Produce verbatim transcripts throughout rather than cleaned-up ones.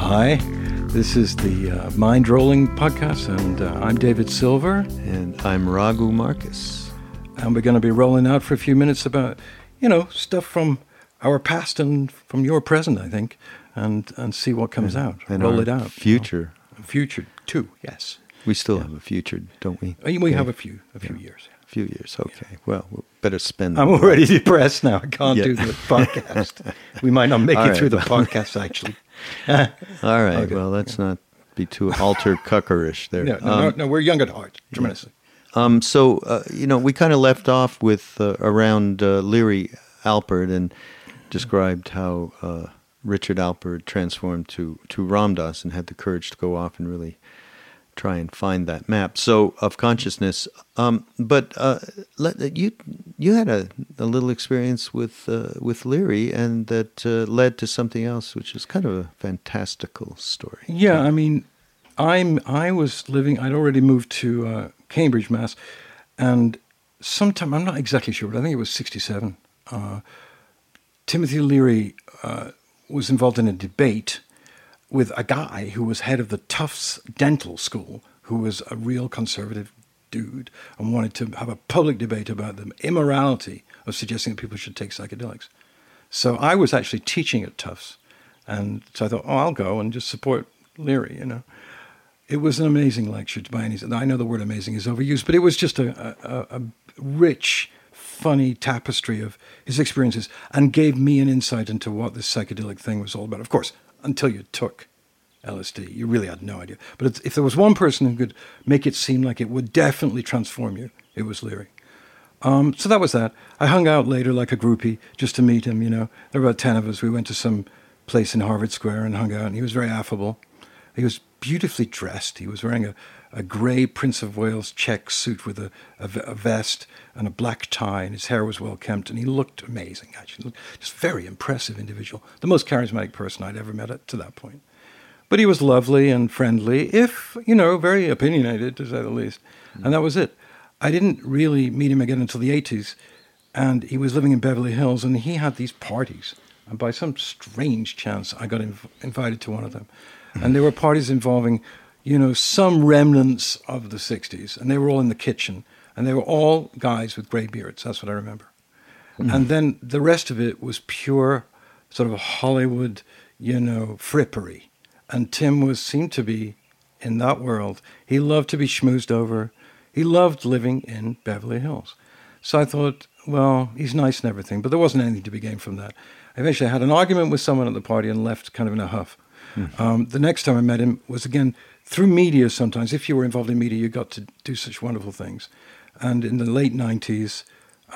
Hi, this is the uh, Mind Rolling Podcast, and uh, I'm David Silver. And I'm Raghu Marcus. And we're going to be rolling out for a few minutes about, you know, stuff from our past and from your present, I think, and, and see what comes and, out, and roll it out. Future. You know. Future, too, yes. We still yeah. have a future, don't we? We have a few, a few yeah. years. A few years, okay. Yeah. Well, we'll better spend... I'm already life. depressed now. I can't yeah. do the podcast. We might not make All it right, through the podcast, actually. All right. Okay. Well, let's yeah. not be too alter cuckerish there. No, no, um, no, no, we're young at heart, tremendously. Yeah. Um, so, uh, you know, we kind of left off with uh, around uh, Leary Alpert and described how uh, Richard Alpert transformed to, to Ram Dass and had the courage to go off and really try and find that map. So, of consciousness. Um, but uh, let, you you had a, a little experience with uh, with Leary, and that uh, led to something else, which is kind of a fantastical story. Yeah, I mean, I'm I was living. I'd already moved to uh, Cambridge, Mass, and sometime I'm not exactly sure, but I think it was sixty-seven. Uh, Timothy Leary uh, was involved in a debate with a guy who was head of the Tufts Dental School, who was a real conservative dude and wanted to have a public debate about the immorality of suggesting that people should take psychedelics. So I was actually teaching at Tufts, and so I thought, oh, I'll go and just support Leary, you know. It was an amazing lecture by any... I know the word amazing is overused, but it was just a, a, a rich, funny tapestry of his experiences and gave me an insight into what this psychedelic thing was all about. Of course, until you took L S D, you really had no idea. But if there was one person who could make it seem like it would definitely transform you, it was Leary. Um, so that was that. I hung out later like a groupie just to meet him, you know. There were about ten of us. We went to some place in Harvard Square and hung out, and he was very affable. He was beautifully dressed. He was wearing a, a grey Prince of Wales check suit with a, a, a vest and a black tie, and his hair was well kempt, and he looked amazing, actually. He looked just very impressive individual, the most charismatic person I'd ever met at, to that point. But he was lovely and friendly, if, you know, very opinionated, to say the least. Mm-hmm. And that was it. I didn't really meet him again until the eighties, and he was living in Beverly Hills, and he had these parties. And by some strange chance, I got inv- invited to one of them. And there were parties involving, you know, some remnants of the sixties. And they were all in the kitchen. And they were all guys with grey beards. That's what I remember. Mm. And then the rest of it was pure sort of Hollywood, you know, frippery. And Tim was seemed to be in that world. He loved to be schmoozed over. He loved living in Beverly Hills. So I thought, well, he's nice and everything. But there wasn't anything to be gained from that. Eventually I had an argument with someone at the party and left kind of in a huff. Mm-hmm. Um, the next time I met him was, again, through media sometimes. If you were involved in media, you got to do such wonderful things. And in the late nineties,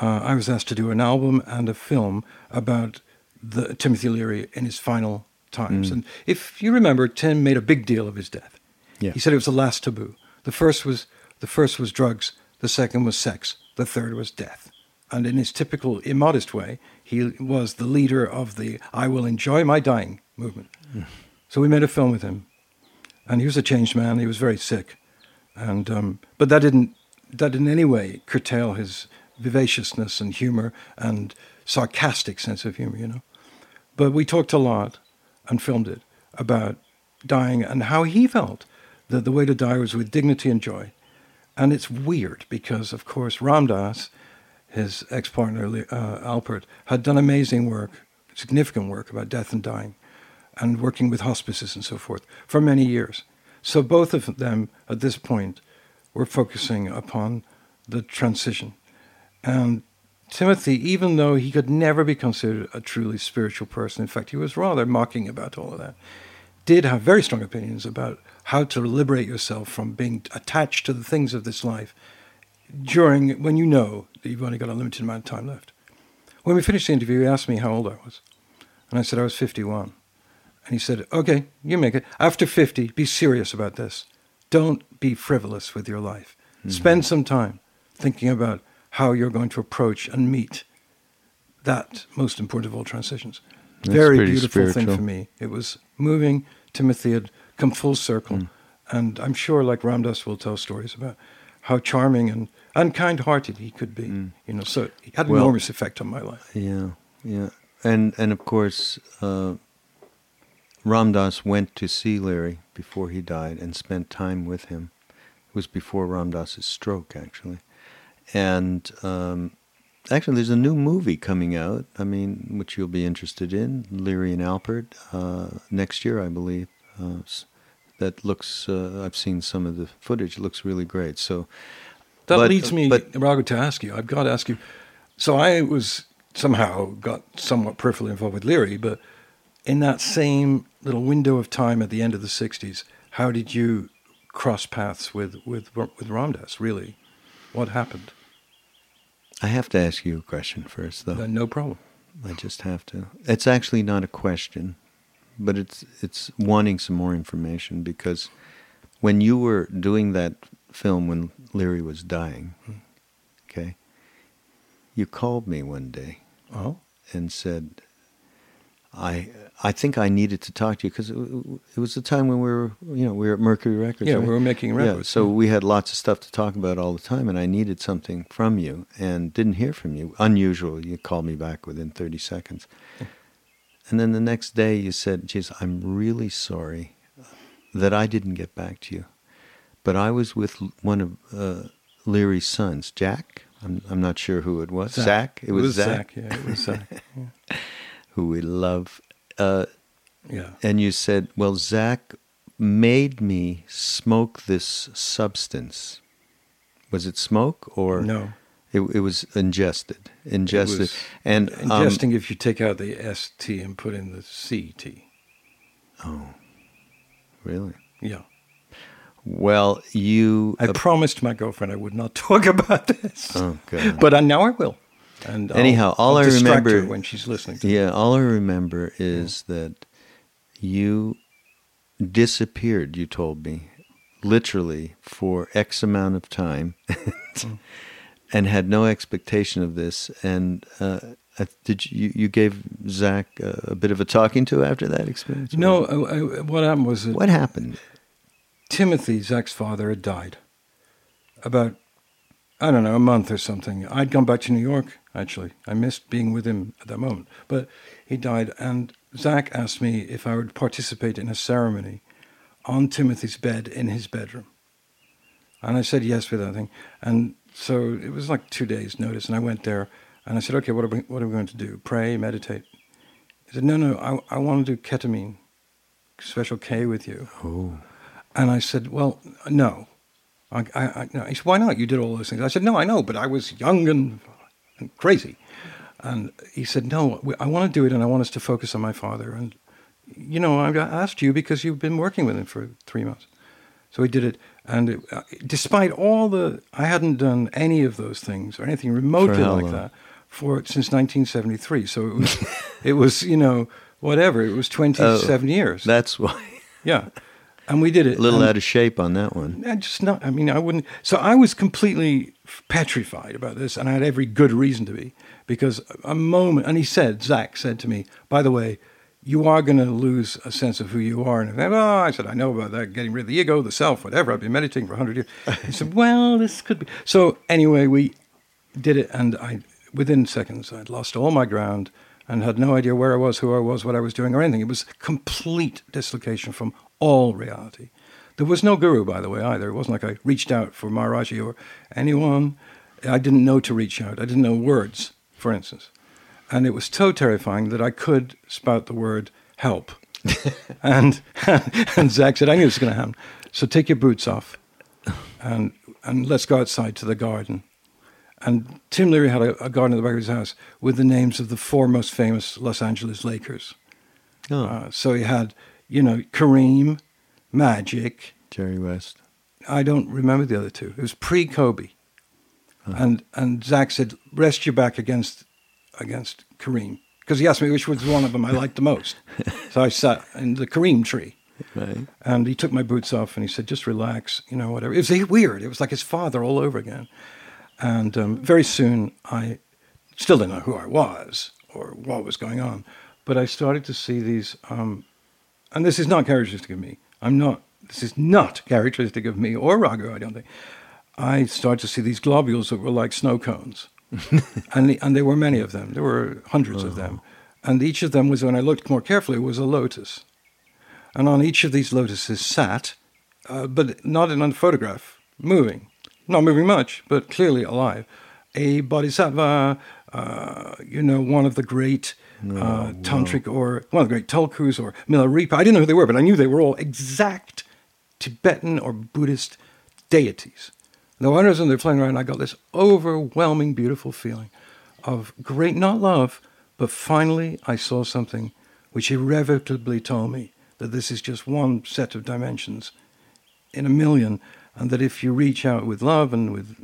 uh, I was asked to do an album and a film about the, Timothy Leary in his final times. Mm. And if you remember, Tim made a big deal of his death. Yeah. He said it was the last taboo. The first was the first was drugs. The second was sex. The third was death. And in his typical immodest way, he was the leader of the I will enjoy my dying movement. Mm. So we made a film with him, and he was a changed man. He was very sick, and um, but that didn't that in any way curtail his vivaciousness and humor and sarcastic sense of humor, you know. But we talked a lot and filmed it about dying and how he felt that the way to die was with dignity and joy. And it's weird because, of course, Ram Dass, his ex-partner uh, Alpert, had done amazing work, significant work about death and dying, and working with hospices and so forth for many years. So both of them at this point were focusing upon the transition. And Timothy, even though he could never be considered a truly spiritual person, in fact, he was rather mocking about all of that, did have very strong opinions about how to liberate yourself from being attached to the things of this life during when you know that you've only got a limited amount of time left. When we finished the interview, he asked me how old I was. And I said, I was fifty-one. And he said, okay, you make it. After fifty, be serious about this. Don't be frivolous with your life. Mm-hmm. Spend some time thinking about how you're going to approach and meet that most important of all transitions. That's very beautiful spiritual thing for me. It was moving. Timothy had come full circle. Mm. And I'm sure, like Ram Dass will tell stories about how charming and, and kind-hearted he could be. Mm. You know, so it had an well, enormous effect on my life. Yeah, yeah. And, and of course, uh, Ram Dass went to see Leary before he died and spent time with him. It was before Ram Dass's stroke, actually. And um, actually, there's a new movie coming out, I mean, which you'll be interested in, Leary and Alpert, uh, next year, I believe. Uh, that looks, uh, I've seen some of the footage, it looks really great. So That but, leads me, but, Raghu, to ask you, I've got to ask you, so I was somehow got somewhat peripherally involved with Leary, but in that same little window of time at the end of the sixties, how did you cross paths with, with, with Ram Dass, really? What happened? I have to ask you a question first, though. No problem. I just have to. It's actually not a question, but it's it's wanting some more information, because when you were doing that film when Leary was dying, okay, you called me one day oh. and said, I I think I needed to talk to you, because it, it was the time when we were, you know, we were at Mercury Records. Yeah, right? We were making records. Yeah, so we had lots of stuff to talk about all the time, and I needed something from you and didn't hear from you. Unusual, you called me back within thirty seconds. Yeah. And then the next day you said, geez, I'm really sorry that I didn't get back to you. But I was with one of uh, Leary's sons, Jack. I'm, I'm not sure who it was. Zach. Zach. It, was it was Zach. Zach. Yeah, it was Zach. Yeah. Who we love, uh, yeah. And you said, well, Zach made me smoke this substance. Was it smoke or? No. It, it was ingested, ingested. Was and ingesting um, if you take out the S T and put in the C T. Oh, really? Yeah. Well, you... I uh, promised my girlfriend I would not talk about this. Oh, God. But uh, now I will. And anyhow, I'll, all I'll I remember when she's listening to yeah, me. all I remember is yeah. that you disappeared. You told me literally for X amount of time, mm. and had no expectation of this. And uh, did you, you gave Zach a, a bit of a talking to after that experience? No, I, I, what happened was that what happened? Timothy, Zach's father, had died about, I don't know, a month or something. I'd gone back to New York. Actually, I missed being with him at that moment. But he died, and Zach asked me if I would participate in a ceremony on Timothy's bed in his bedroom. And I said yes with that thing. And so it was like two days' notice, and I went there, and I said, okay, what are we, what are we going to do? Pray, meditate? He said, no, no, I, I want to do ketamine, special K with you. Oh. And I said, well, no. I, I, I, no. He said, why not? You did all those things. I said, no, I know, but I was young and... crazy. And he said, no, I want to do it, and I want us to focus on my father. And, you know, I asked you because you've been working with him for three months. So we did it. And it, despite all the, I hadn't done any of those things or anything remotely like long? that for since nineteen seventy-three. So it was, it was you know, whatever. It was twenty-seven oh, years. That's why. Yeah. And we did it. A little and, out of shape on that one. I just not, I mean, I wouldn't. So I was completely petrified about this, and I had every good reason to be, because a moment, and he said, Zach said to me, by the way, you are going to lose a sense of who you are. And I said, oh, I said, I know about that, getting rid of the ego, the self, whatever. I've been meditating for a hundred years. He said, well, this could be. So anyway, we did it, and I within seconds, I'd lost all my ground and had no idea where I was, who I was, what I was doing, or anything. It was complete dislocation from all reality. There was no guru, by the way, either. It wasn't like I reached out for Maharaji or anyone. I didn't know to reach out. I didn't know words, for instance. And it was so terrifying that I could spout the word help. and, and and Zach said, I knew this was going to happen. So take your boots off and and let's go outside to the garden. And Tim Leary had a, a garden at the back of his house with the names of the four most famous Los Angeles Lakers. Oh. Uh, so he had, you know, Kareem, Magic. Jerry West. I don't remember the other two. It was pre-Kobe. Huh. And and Zach said, rest your back against against Kareem. Because he asked me which was one of them I liked the most. So I sat in the Kareem tree. Right. And he took my boots off and he said, just relax, you know, whatever. It was weird. It was like his father all over again. And um, very soon I still didn't know who I was or what was going on. But I started to see these, um, and this is not characteristic of me. I'm not, this is not characteristic of me or Raghu, I don't think. I started to see these globules that were like snow cones. and, the, and there were many of them. There were hundreds oh. of them. And each of them was, when I looked more carefully, was a lotus. And on each of these lotuses sat, uh, but not in a photograph, moving. Not moving much, but clearly alive. A bodhisattva, uh, you know, one of the great no, uh, tantric no. or one of the great tulkus or Milarepa. I didn't know who they were, but I knew they were all exact Tibetan or Buddhist deities. The wonders and they're playing around, I got this overwhelming, beautiful feeling of great, not love, but finally I saw something which irrevocably told me that this is just one set of dimensions in a million. And that if you reach out with love and with,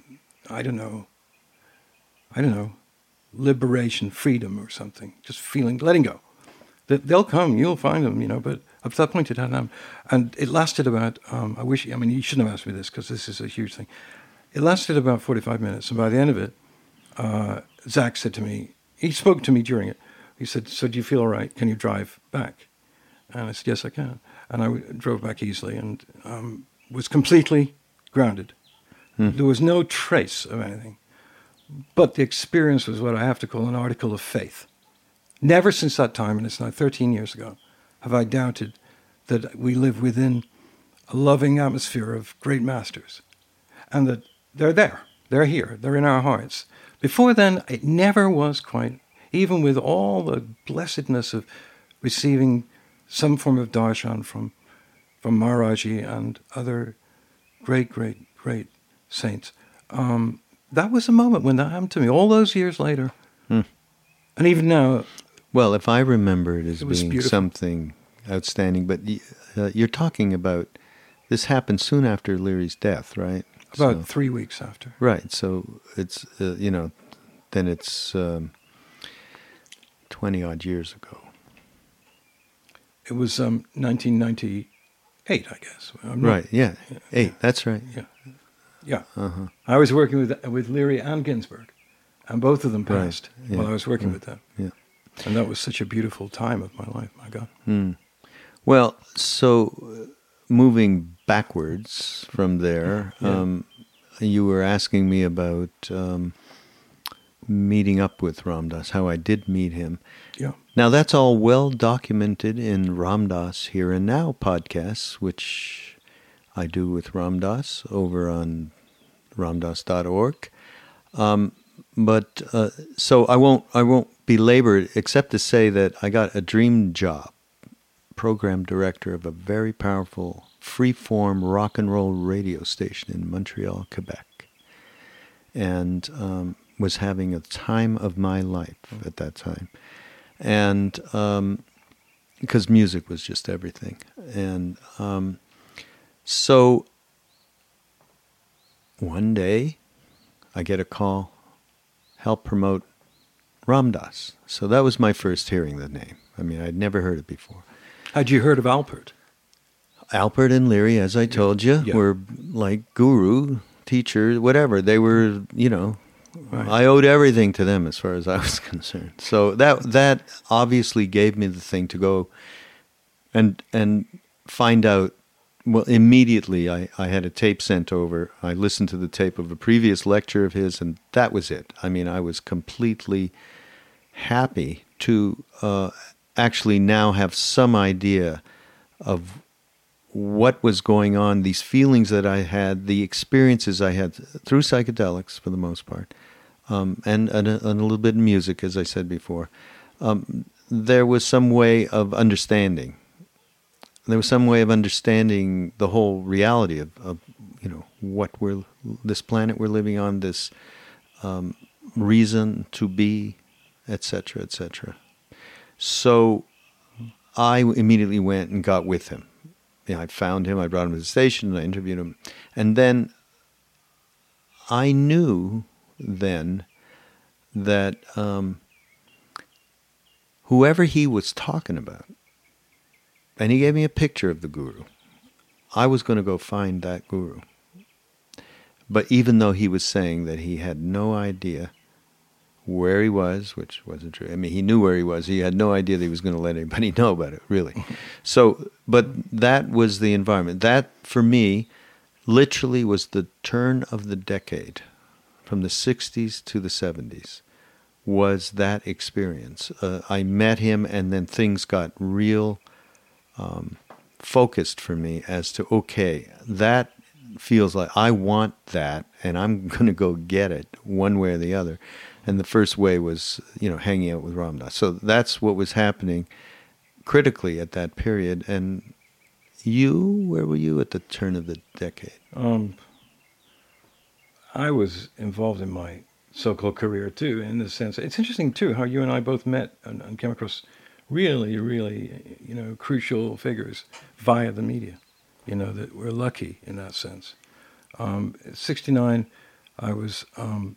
I don't know, I don't know, liberation, freedom or something, just feeling, letting go, that they'll come, you'll find them, you know, but up to that point it hadn't happened. And it lasted about, um, I wish, I mean, you shouldn't have asked me this because this is a huge thing. It lasted about forty-five minutes. And by the end of it, uh, Zach said to me, he spoke to me during it. He said, so do you feel all right? Can you drive back? And I said, yes, I can. And I drove back easily and um, was completely grounded. Hmm. There was no trace of anything. But the experience was what I have to call an article of faith. Never since that time, and it's now thirteen years ago, have I doubted that we live within a loving atmosphere of great masters and that they're there, they're here, they're in our hearts. Before then, it never was quite, even with all the blessedness of receiving some form of darshan from from Maharaji and other great, great, great saints. Um, that was a moment when that happened to me, all those years later. Hmm. And even now... Well, if I remember it as it being beautiful. Something outstanding, but uh, you're talking about, this happened soon after Leary's death, right? About so, three weeks after. Right, so it's, uh, you know, then it's um, twenty-odd years ago. It was um, nineteen ninety-eight. Eight, I guess. I'm right, not, yeah. yeah. Eight, yeah. That's right. Yeah. Yeah. Uh-huh. I was working with with Leary and Ginsberg, and both of them passed right. yeah. while I was working yeah. with them. Yeah. And that was such a beautiful time of my life, my God. Mm. Well, so moving backwards from there, yeah. um, you were asking me about um, meeting up with Ram Dass, how I did meet him. Yeah. Now, that's all well documented in Ram Dass Here and Now podcasts, which I do with Ram Dass over on ramdas dot org. Um, but uh, so I won't I won't belabor it, except to say that I got a dream job, program director of a very powerful free-form rock and roll radio station in Montreal, Quebec, and um, was having a time of my life at that time. And um, because music was just everything. And um, so one day I get a call, help promote Ram Dass. So that was my first hearing the name. I mean, I'd never heard it before. Had you heard of Alpert? Alpert and Leary, as I told you, yeah. were like guru, teacher, whatever. They were, you know... Right. I owed everything to them as far as I was concerned. So that that obviously gave me the thing to go and and find out. Well, immediately I, I had a tape sent over. I listened to the tape of a previous lecture of his, and that was it. I mean, I was completely happy to uh, actually now have some idea of what was going on, these feelings that I had, the experiences I had through psychedelics for the most part, um, and, and, a, and a little bit of music, as I said before. Um, there was some way of understanding there was some way of understanding the whole reality of, of you know, what we're, this planet we're living on, this um, reason to be, et cetera, et cetera. So I immediately went and got with him. You know, I found him, I brought him to the station, I interviewed him. And then I knew then that um, whoever he was talking about, and he gave me a picture of the guru, I was going to go find that guru. But even though he was saying that he had no idea where he was, which wasn't true. I mean, he knew where he was. He had no idea that he was going to let anybody know about it, really. So, but that was the environment. That, for me, literally was the turn of the decade, from the sixties to the seventies, was that experience. Uh, I met him, and then things got real um, focused for me as to, okay, that feels like I want that, and I'm going to go get it one way or the other. And the first way was, you know, hanging out with Ram Dass. So that's what was happening critically at that period. And you, where were you at the turn of the decade? Um, I was involved in my so-called career, too, in the sense. It's interesting, too, how you and I both met and, and came across really, really, you know, crucial figures via the media, you know, that we're lucky in that sense. Um, at sixty-nine, I was... Um,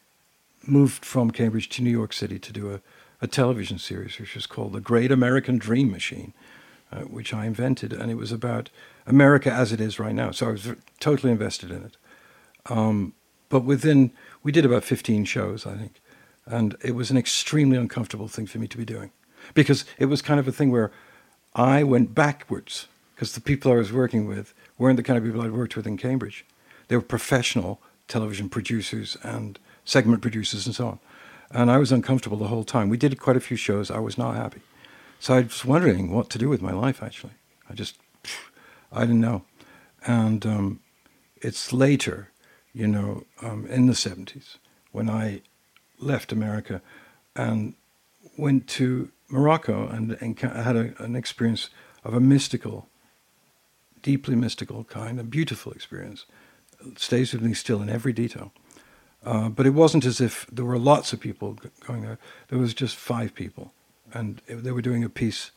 moved from Cambridge to New York City to do a, a television series, which was called The Great American Dream Machine, uh, which I invented. And it was about America as it is right now. So I was totally invested in it. Um, but within, we did about fifteen shows, I think. And it was an extremely uncomfortable thing for me to be doing, because it was kind of a thing where I went backwards, because the people I was working with weren't the kind of people I'd worked with in Cambridge. They were professional television producers and segment producers and so on. And I was uncomfortable the whole time. We did quite a few shows. I was not happy. So I was wondering what to do with my life, actually. I just, I didn't know. And um, it's later, you know, um, in the seventies, when I left America and went to Morocco and, and had a, an experience of a mystical, deeply mystical kind, a beautiful experience. It stays with me still in every detail. Uh, but it wasn't as if there were lots of people g- going there. There was just five people. And it, they were doing a piece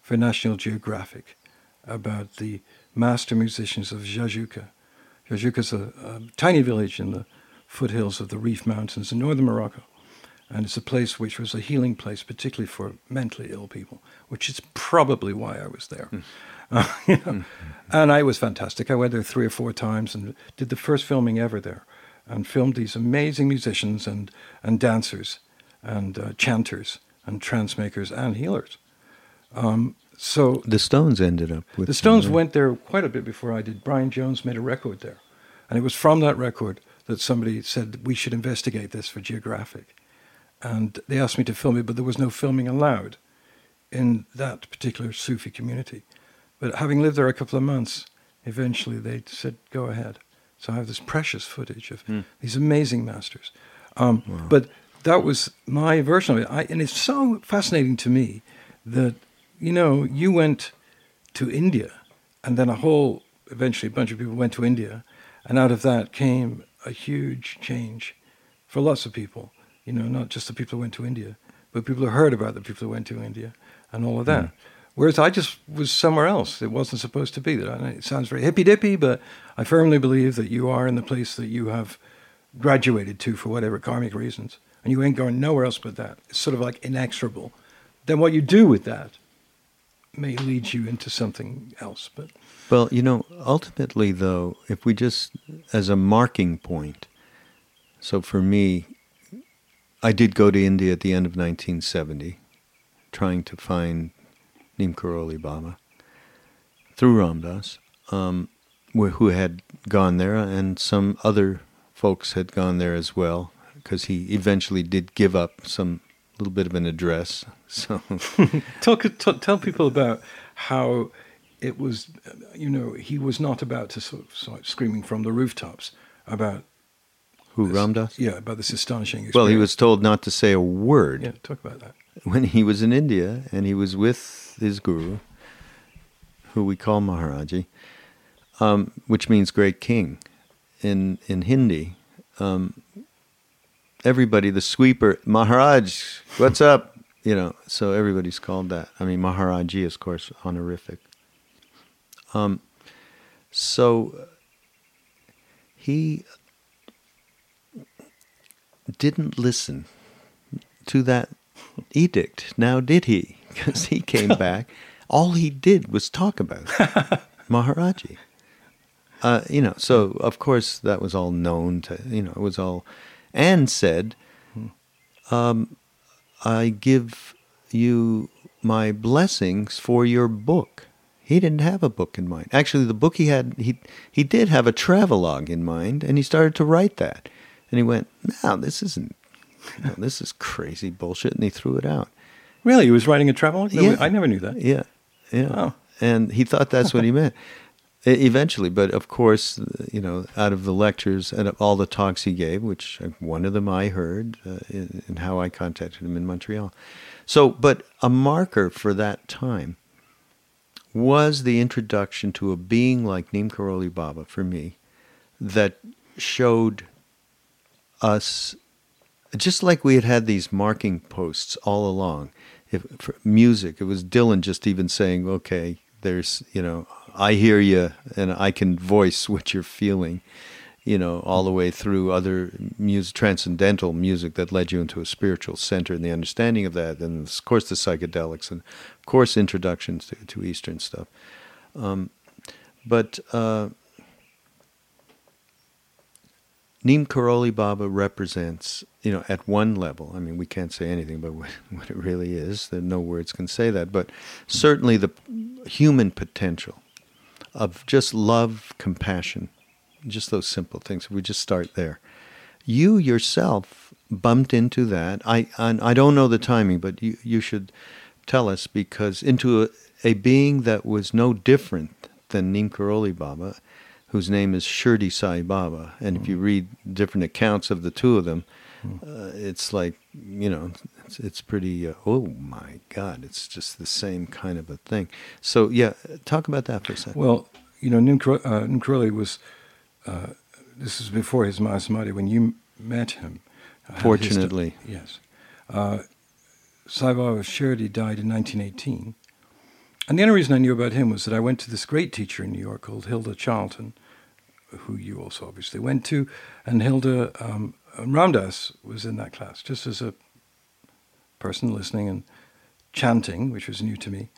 for National Geographic about the master musicians of Jajouka. Jajouka's a, a tiny village in the foothills of the Rif Mountains in northern Morocco. And it's a place which was a healing place, particularly for mentally ill people, which is probably why I was there. Mm. Uh, you know? Mm. And I was fantastic. I went there three or four times and did the first filming ever there, and filmed these amazing musicians and, and dancers and uh, chanters and trance makers and healers. Um, so The Stones ended up with... The Stones them, right? Went there quite a bit before I did. Brian Jones made a record there. And it was from that record that somebody said, we should investigate this for Geographic. And they asked me to film it, but there was no filming allowed in that particular Sufi community. But having lived there a couple of months, eventually they said, go ahead. So I have this precious footage of mm. these amazing masters. Um, wow. But that was my version of it. I, and it's so fascinating to me that, you know, you went to India, and then a whole, eventually a bunch of people went to India, and out of that came a huge change for lots of people. You know, not just the people who went to India, but people who heard about the people who went to India and all of that. Mm. Whereas I just was somewhere else. It wasn't supposed to be that. It sounds very hippy-dippy, but I firmly believe that you are in the place that you have graduated to for whatever karmic reasons. And you ain't going nowhere else but that. It's sort of like inexorable. Then what you do with that may lead you into something else. But well, you know, ultimately, though, if we just, as a marking point, so for me, I did go to India at the end of nineteen seventy, trying to find Neem Karoli Baba, through Ram Dass, um, who had gone there, and some other folks had gone there as well, because he eventually did give up some little bit of an address. So, Talk, t- tell people about how it was, you know, he was not about to sort of start screaming from the rooftops about... Who, this, Ram Dass? Yeah, about this astonishing experience. Well, he was told not to say a word. Yeah, talk about that. When he was in India, and he was with his guru, who we call Maharaji, um, which means great king in in Hindi. Um, everybody, the sweeper, Maharaj, what's up? You know, so everybody's called that. I mean, Maharaji is, of course, honorific. Um, so he didn't listen to that edict, now did he? Because he came back. All he did was talk about Maharaji. Uh, you know, so, of course, that was all known to, you know, it was all, and said, um, I give you my blessings for your book. He didn't have a book in mind. Actually, the book he had, he he did have a travelogue in mind, and he started to write that. And he went, no, this isn't, no, this is crazy bullshit, and he threw it out. Really? He was writing a travelogue? No, yeah. I never knew that. Yeah, yeah. Oh. And he thought that's what he meant. Eventually, but of course, you know, out of the lectures and all the talks he gave, which one of them I heard, uh, in, in how I contacted him in Montreal. So, but a marker for that time was the introduction to a being like Neem Karoli Baba for me that showed us, just like we had had these marking posts all along, if, for music, it was Dylan just even saying, okay, there's, you know, I hear you, and I can voice what you're feeling, you know, all the way through other music, transcendental music that led you into a spiritual center and the understanding of that, and of course the psychedelics, and of course introductions to, to Eastern stuff. Um, but uh, Neem Karoli Baba represents, you know, at one level, I mean, we can't say anything about what, what it really is, that no words can say that, but certainly the human potential of just love, compassion, just those simple things. If we just start there. You yourself bumped into that. I and I don't know the timing, but you, you should tell us, because into a, a being that was no different than Neem Karoli Baba, whose name is Shirdi Sai Baba. And mm. if you read different accounts of the two of them, mm. uh, it's like, you know, it's, it's pretty, uh, oh my God, it's just the same kind of a thing. So yeah, talk about that for a second. Well, you know, Neem Karoli uh, was, uh, this is before his Mahasamadhi, when you met him. Uh, Fortunately. His, yes. Uh, Sai Baba Shirdi died in nineteen eighteen. And the only reason I knew about him was that I went to this great teacher in New York called Hilda Charlton, who you also obviously went to, and Hilda, um, Ram Dass was in that class, just as a person listening and chanting, which was new to me.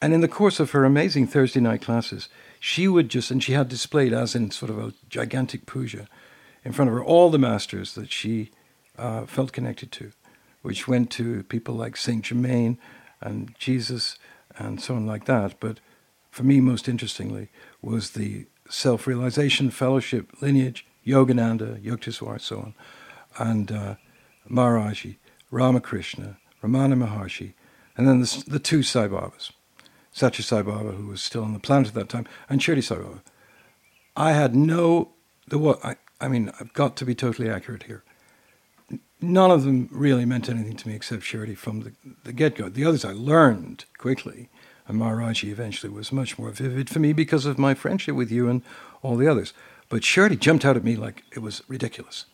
And in the course of her amazing Thursday night classes, she would just, and she had displayed as in sort of a gigantic puja in front of her, all the masters that she uh, felt connected to, which went to people like Saint Germain and Jesus and so on like that. But for me, most interestingly, was the self-realization, fellowship, lineage, Yogananda, Yogtiswar, so on, and uh, Maharaji, Ramakrishna, Ramana Maharshi, and then the, the two Sai Babas, Sacha Sai Baba, who was still on the planet at that time, and Shirdi Sai Baba. I had no, the what I, I mean, I've got to be totally accurate here. None of them really meant anything to me except Shirdi from the, the get-go. The others I learned quickly, and Maharaji eventually was much more vivid for me because of my friendship with you and all the others. But Shirdi jumped out at me like it was ridiculous.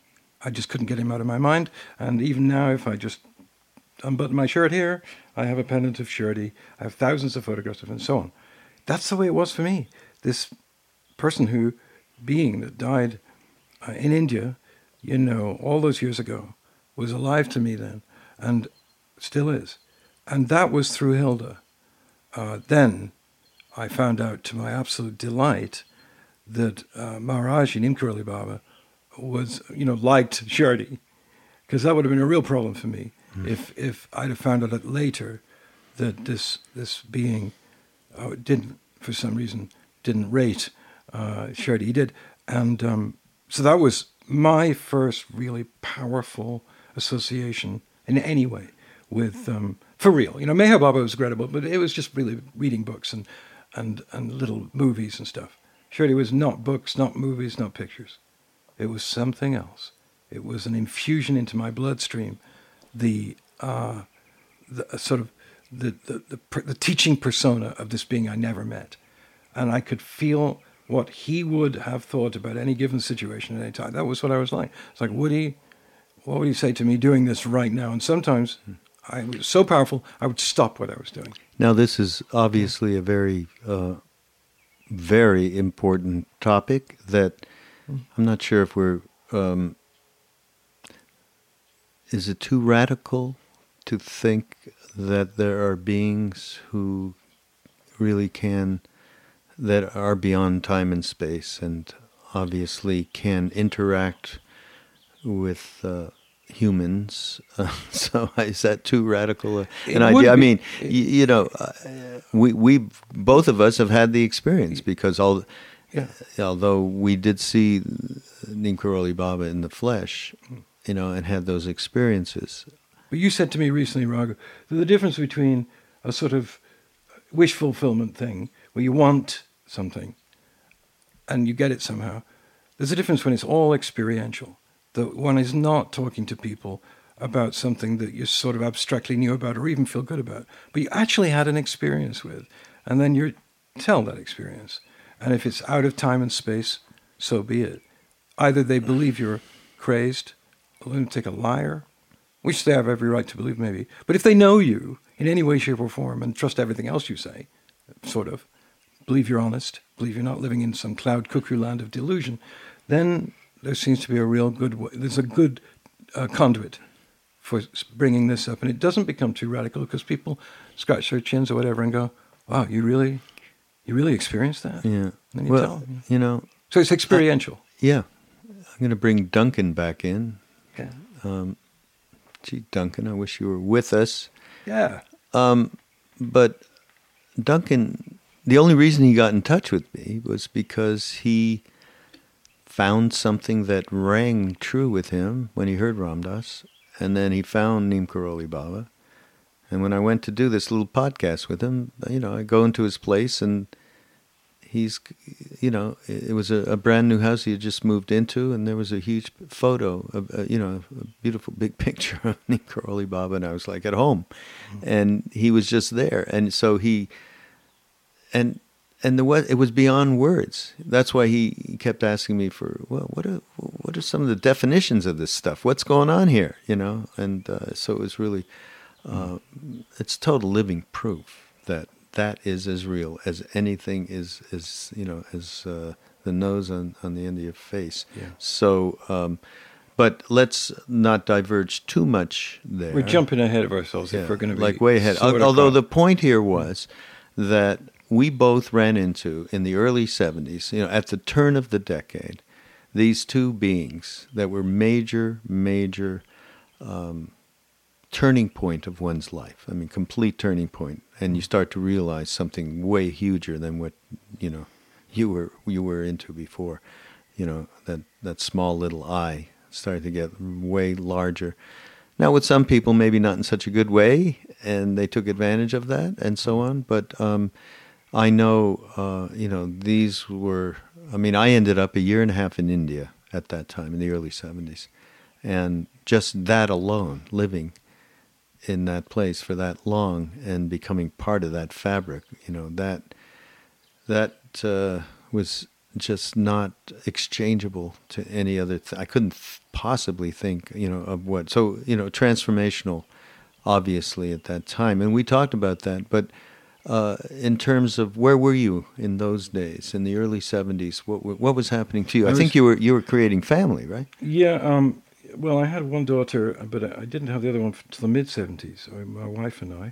I just couldn't get him out of my mind. And even now, if I just unbutton my shirt here, I have a pendant of Shirdi. I have thousands of photographs of him and so on. That's the way it was for me. This person who, being that died uh, in India, you know, all those years ago, was alive to me then and still is. And that was through Hilda. Uh, then I found out, to my absolute delight, that uh, Maharaji Neem Karoli Baba was, you know, liked Shirdi, because that would have been a real problem for me mm. if if I'd have found out later that this this being uh, didn't, for some reason, didn't rate uh, Shirdi. He did, and um, so that was my first really powerful association in any way with um, for real. You know, Meher Baba was incredible, but it was just really reading books and and and little movies and stuff. Shirdi was not books, not movies, not pictures. It was something else. It was an infusion into my bloodstream, the, uh, the uh, sort of the the, the the teaching persona of this being I never met, and I could feel what he would have thought about any given situation at any time. That was what I was like. It's like, would he, what would he say to me doing this right now? And sometimes I was so powerful, I would stop what I was doing. Now, this is obviously a very, uh, very important topic that I'm not sure if we're... Um, is it too radical to think that there are beings who really can, that are beyond time and space and obviously can interact with uh, humans? Uh, so is that too radical a, an idea? Be, I mean, it, you, you know, uh, we we both of us have had the experience because all... Yeah. Although we did see Neem Karoli Baba in the flesh, you know, and had those experiences. But you said to me recently, Raghu, that the difference between a sort of wish fulfillment thing, where you want something and you get it somehow, there's a difference when it's all experiential, that one is not talking to people about something that you sort of abstractly knew about or even feel good about, but you actually had an experience with, and then you tell that experience. And if it's out of time and space, so be it. Either they believe you're crazed, a lunatic, a liar, which they have every right to believe, maybe. But if they know you in any way, shape, or form and trust everything else you say, sort of, believe you're honest, believe you're not living in some cloud cuckoo land of delusion, then there seems to be a real good way. There's a good uh, conduit for bringing this up. And it doesn't become too radical because people scratch their chins or whatever and go, wow, you really... You really experienced that? Yeah. Then you well, tell them. You know. So it's experiential. I, yeah. I'm going to bring Duncan back in. Okay. Um, gee, Duncan, I wish you were with us. Yeah. Um, but Duncan, the only reason he got in touch with me was because he found something that rang true with him when he heard Ram Dass, and then he found Neem Karoli Baba. And when I went to do this little podcast with him, you know, I go into his place and he's, you know, it was a, a brand new house he had just moved into, and there was a huge photo, of, uh, you know, a beautiful big picture of Neem Karoli Baba, and I was like at home, mm-hmm. and he was just there, and so he, and and there was, it was beyond words. That's why he kept asking me for, well, what are what are some of the definitions of this stuff? What's going on here? You know, and uh, so it was really. Uh, it's total living proof that that is as real as anything is, is you know, as uh, the nose on, on the end of your face. Yeah. So, um, but let's not diverge too much there. We're jumping ahead of ourselves yeah, if we're going to be... Like way ahead. Al- although the point here was that we both ran into, in the early seventies, you know, at the turn of the decade, these two beings that were major, major... Um, turning point of one's life. I mean, complete turning point. And you start to realize something way huger than what, you know, you were you were into before. You know, that, that small little I started to get way larger. Now, with some people, maybe not in such a good way, and they took advantage of that and so on. But um, I know, uh, you know, these were, I mean, I ended up a year and a half in India at that time, in the early seventies. And just that alone, living in that place for that long and becoming part of that fabric, you know, that that uh, was just not exchangeable to any other. Th- I couldn't th- possibly think, you know, of what. So, you know, transformational, obviously, at that time. And we talked about that. But uh, in terms of where were you in those days, in the early seventies, what what was happening to you? I, I was, think you were you were creating family, right? Yeah. Um, Well, I had one daughter, but I didn't have the other one until the mid-seventies, my wife and I.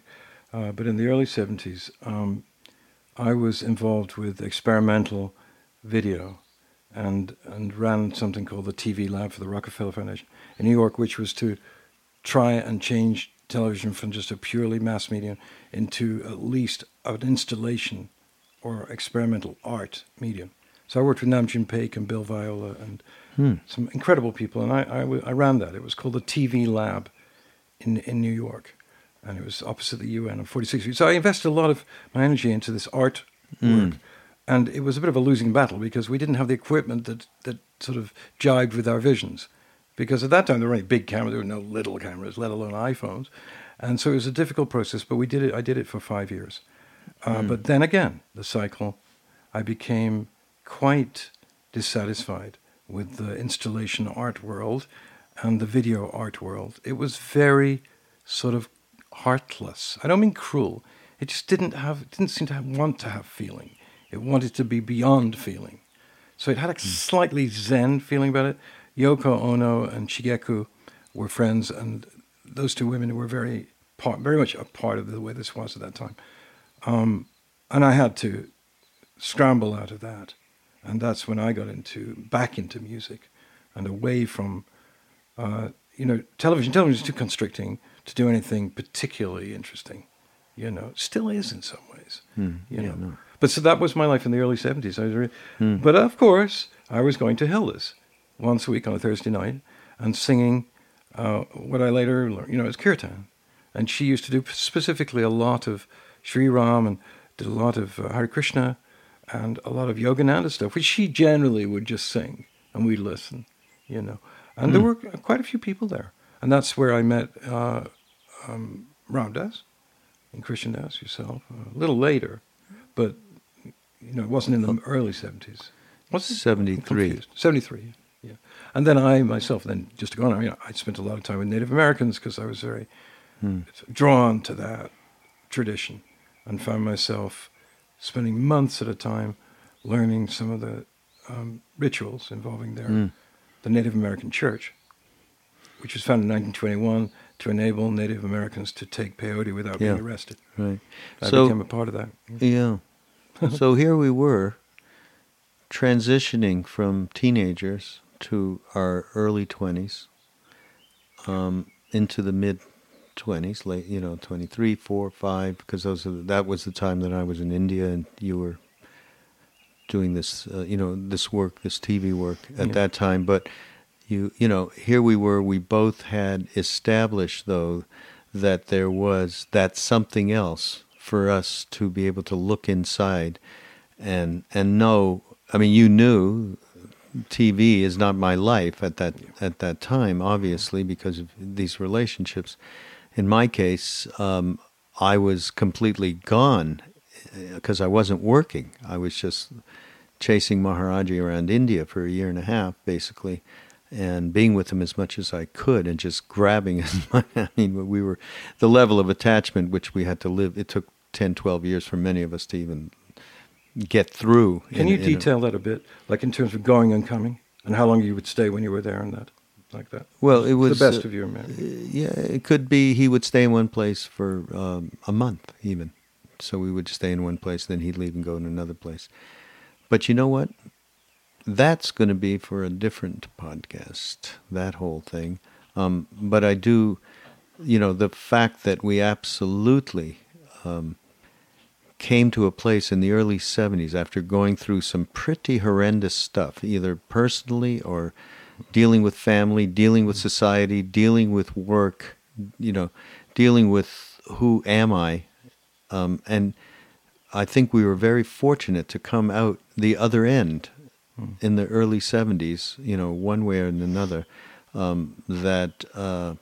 Uh, but in the early seventies, um, I was involved with experimental video and and ran something called the T V Lab for the Rockefeller Foundation in New York, which was to try and change television from just a purely mass medium into at least an installation or experimental art medium. So I worked with Nam June Paik and Bill Viola and hmm. some incredible people, and I, I, w- I ran that. It was called the T V Lab in in New York, and it was opposite the U N on forty-sixth Street. So I invested a lot of my energy into this art work, mm. and it was a bit of a losing battle because we didn't have the equipment that, that sort of jibed with our visions. Because at that time, there were only big cameras, there were no little cameras, let alone iPhones. And so it was a difficult process, but we did it. I did it for five years. Uh, mm. But then again, the cycle... I became quite dissatisfied with the installation art world and the video art world. It was very sort of heartless. I don't mean cruel. It just didn't have, it didn't seem to have, want to have feeling. It wanted to be beyond feeling. So it had a slightly Zen feeling about it. Yoko Ono and Shigeku were friends, and those two women were very part, very much a part of the way this was at that time. Um, and I had to scramble out of that. And that's when I got into back into music and away from, uh, you know, television. Television is too constricting to do anything particularly interesting, you know. Still is in some ways, mm, you yeah, know. No. But so that was my life in the early seventies. I was really, mm. But of course, I was going to Hilda's once a week on a Thursday night and singing uh, what I later learned, you know, as kirtan. And she used to do specifically a lot of Sri Ram and did a lot of uh, Hare Krishna and a lot of Yogananda stuff, which she generally would just sing, and we'd listen, you know. And mm. there were quite a few people there. And that's where I met uh, um, Ram Dass and Christian Dass, yourself, a little later. But, you know, it wasn't in the early seventies. What's it? seventy-three. seventy-three, yeah. And then I myself, then just to go on, I mean, I spent a lot of time with Native Americans because I was very hmm. drawn to that tradition and found myself spending months at a time learning some of the um, rituals involving their hmm. the Native American church, which was founded in nineteen twenty-one to enable Native Americans to take peyote without yeah. being arrested. Right. I so, became a part of that. Yeah. So here we were, transitioning from teenagers to our early twenties, um, into the mid-twenties, late, you know, twenty-three, four, five, because those are the, that was the time that I was in India and you were doing this, uh, you know, this work, this T V work at yeah. that time. But You you know, here we were, we both had established, though, that there was that something else for us to be able to look inside and and know. I mean, you knew T V is not my life at that at that time, obviously, because of these relationships. In my case, um, I was completely gone because I wasn't working. I was just chasing Maharaji around India for a year and a half, basically, and being with him as much as I could and just grabbing as much. I mean, we were, the level of attachment which we had to live, it took ten, twelve years for many of us to even get through. Can in, you detail a, that a bit, like in terms of going and coming and how long you would stay when you were there and that, like that? Well, it was... The best uh, of your memory. Yeah, it could be he would stay in one place for um, a month even. So we would stay in one place, then he'd leave and go in another place. But you know what? That's going to be for a different podcast, that whole thing. Um, but I do, you know, the fact that we absolutely um, came to a place in the early seventies after going through some pretty horrendous stuff, either personally or dealing with family, dealing with society, dealing with work, you know, dealing with who am I. Um, and I think we were very fortunate to come out the other end in the early seventies, you know, one way or another, um, that, uh,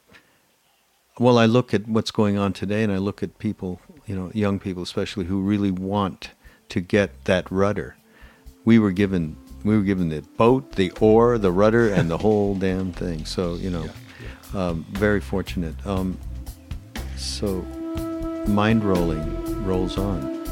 well, I look at what's going on today and I look at people, you know, young people especially, who really want to get that rudder. We were given we were given the boat, the oar, the rudder, and the whole damn thing. So, you know, yeah, yeah. Um, very fortunate. Um, so Mind Rolling rolls on.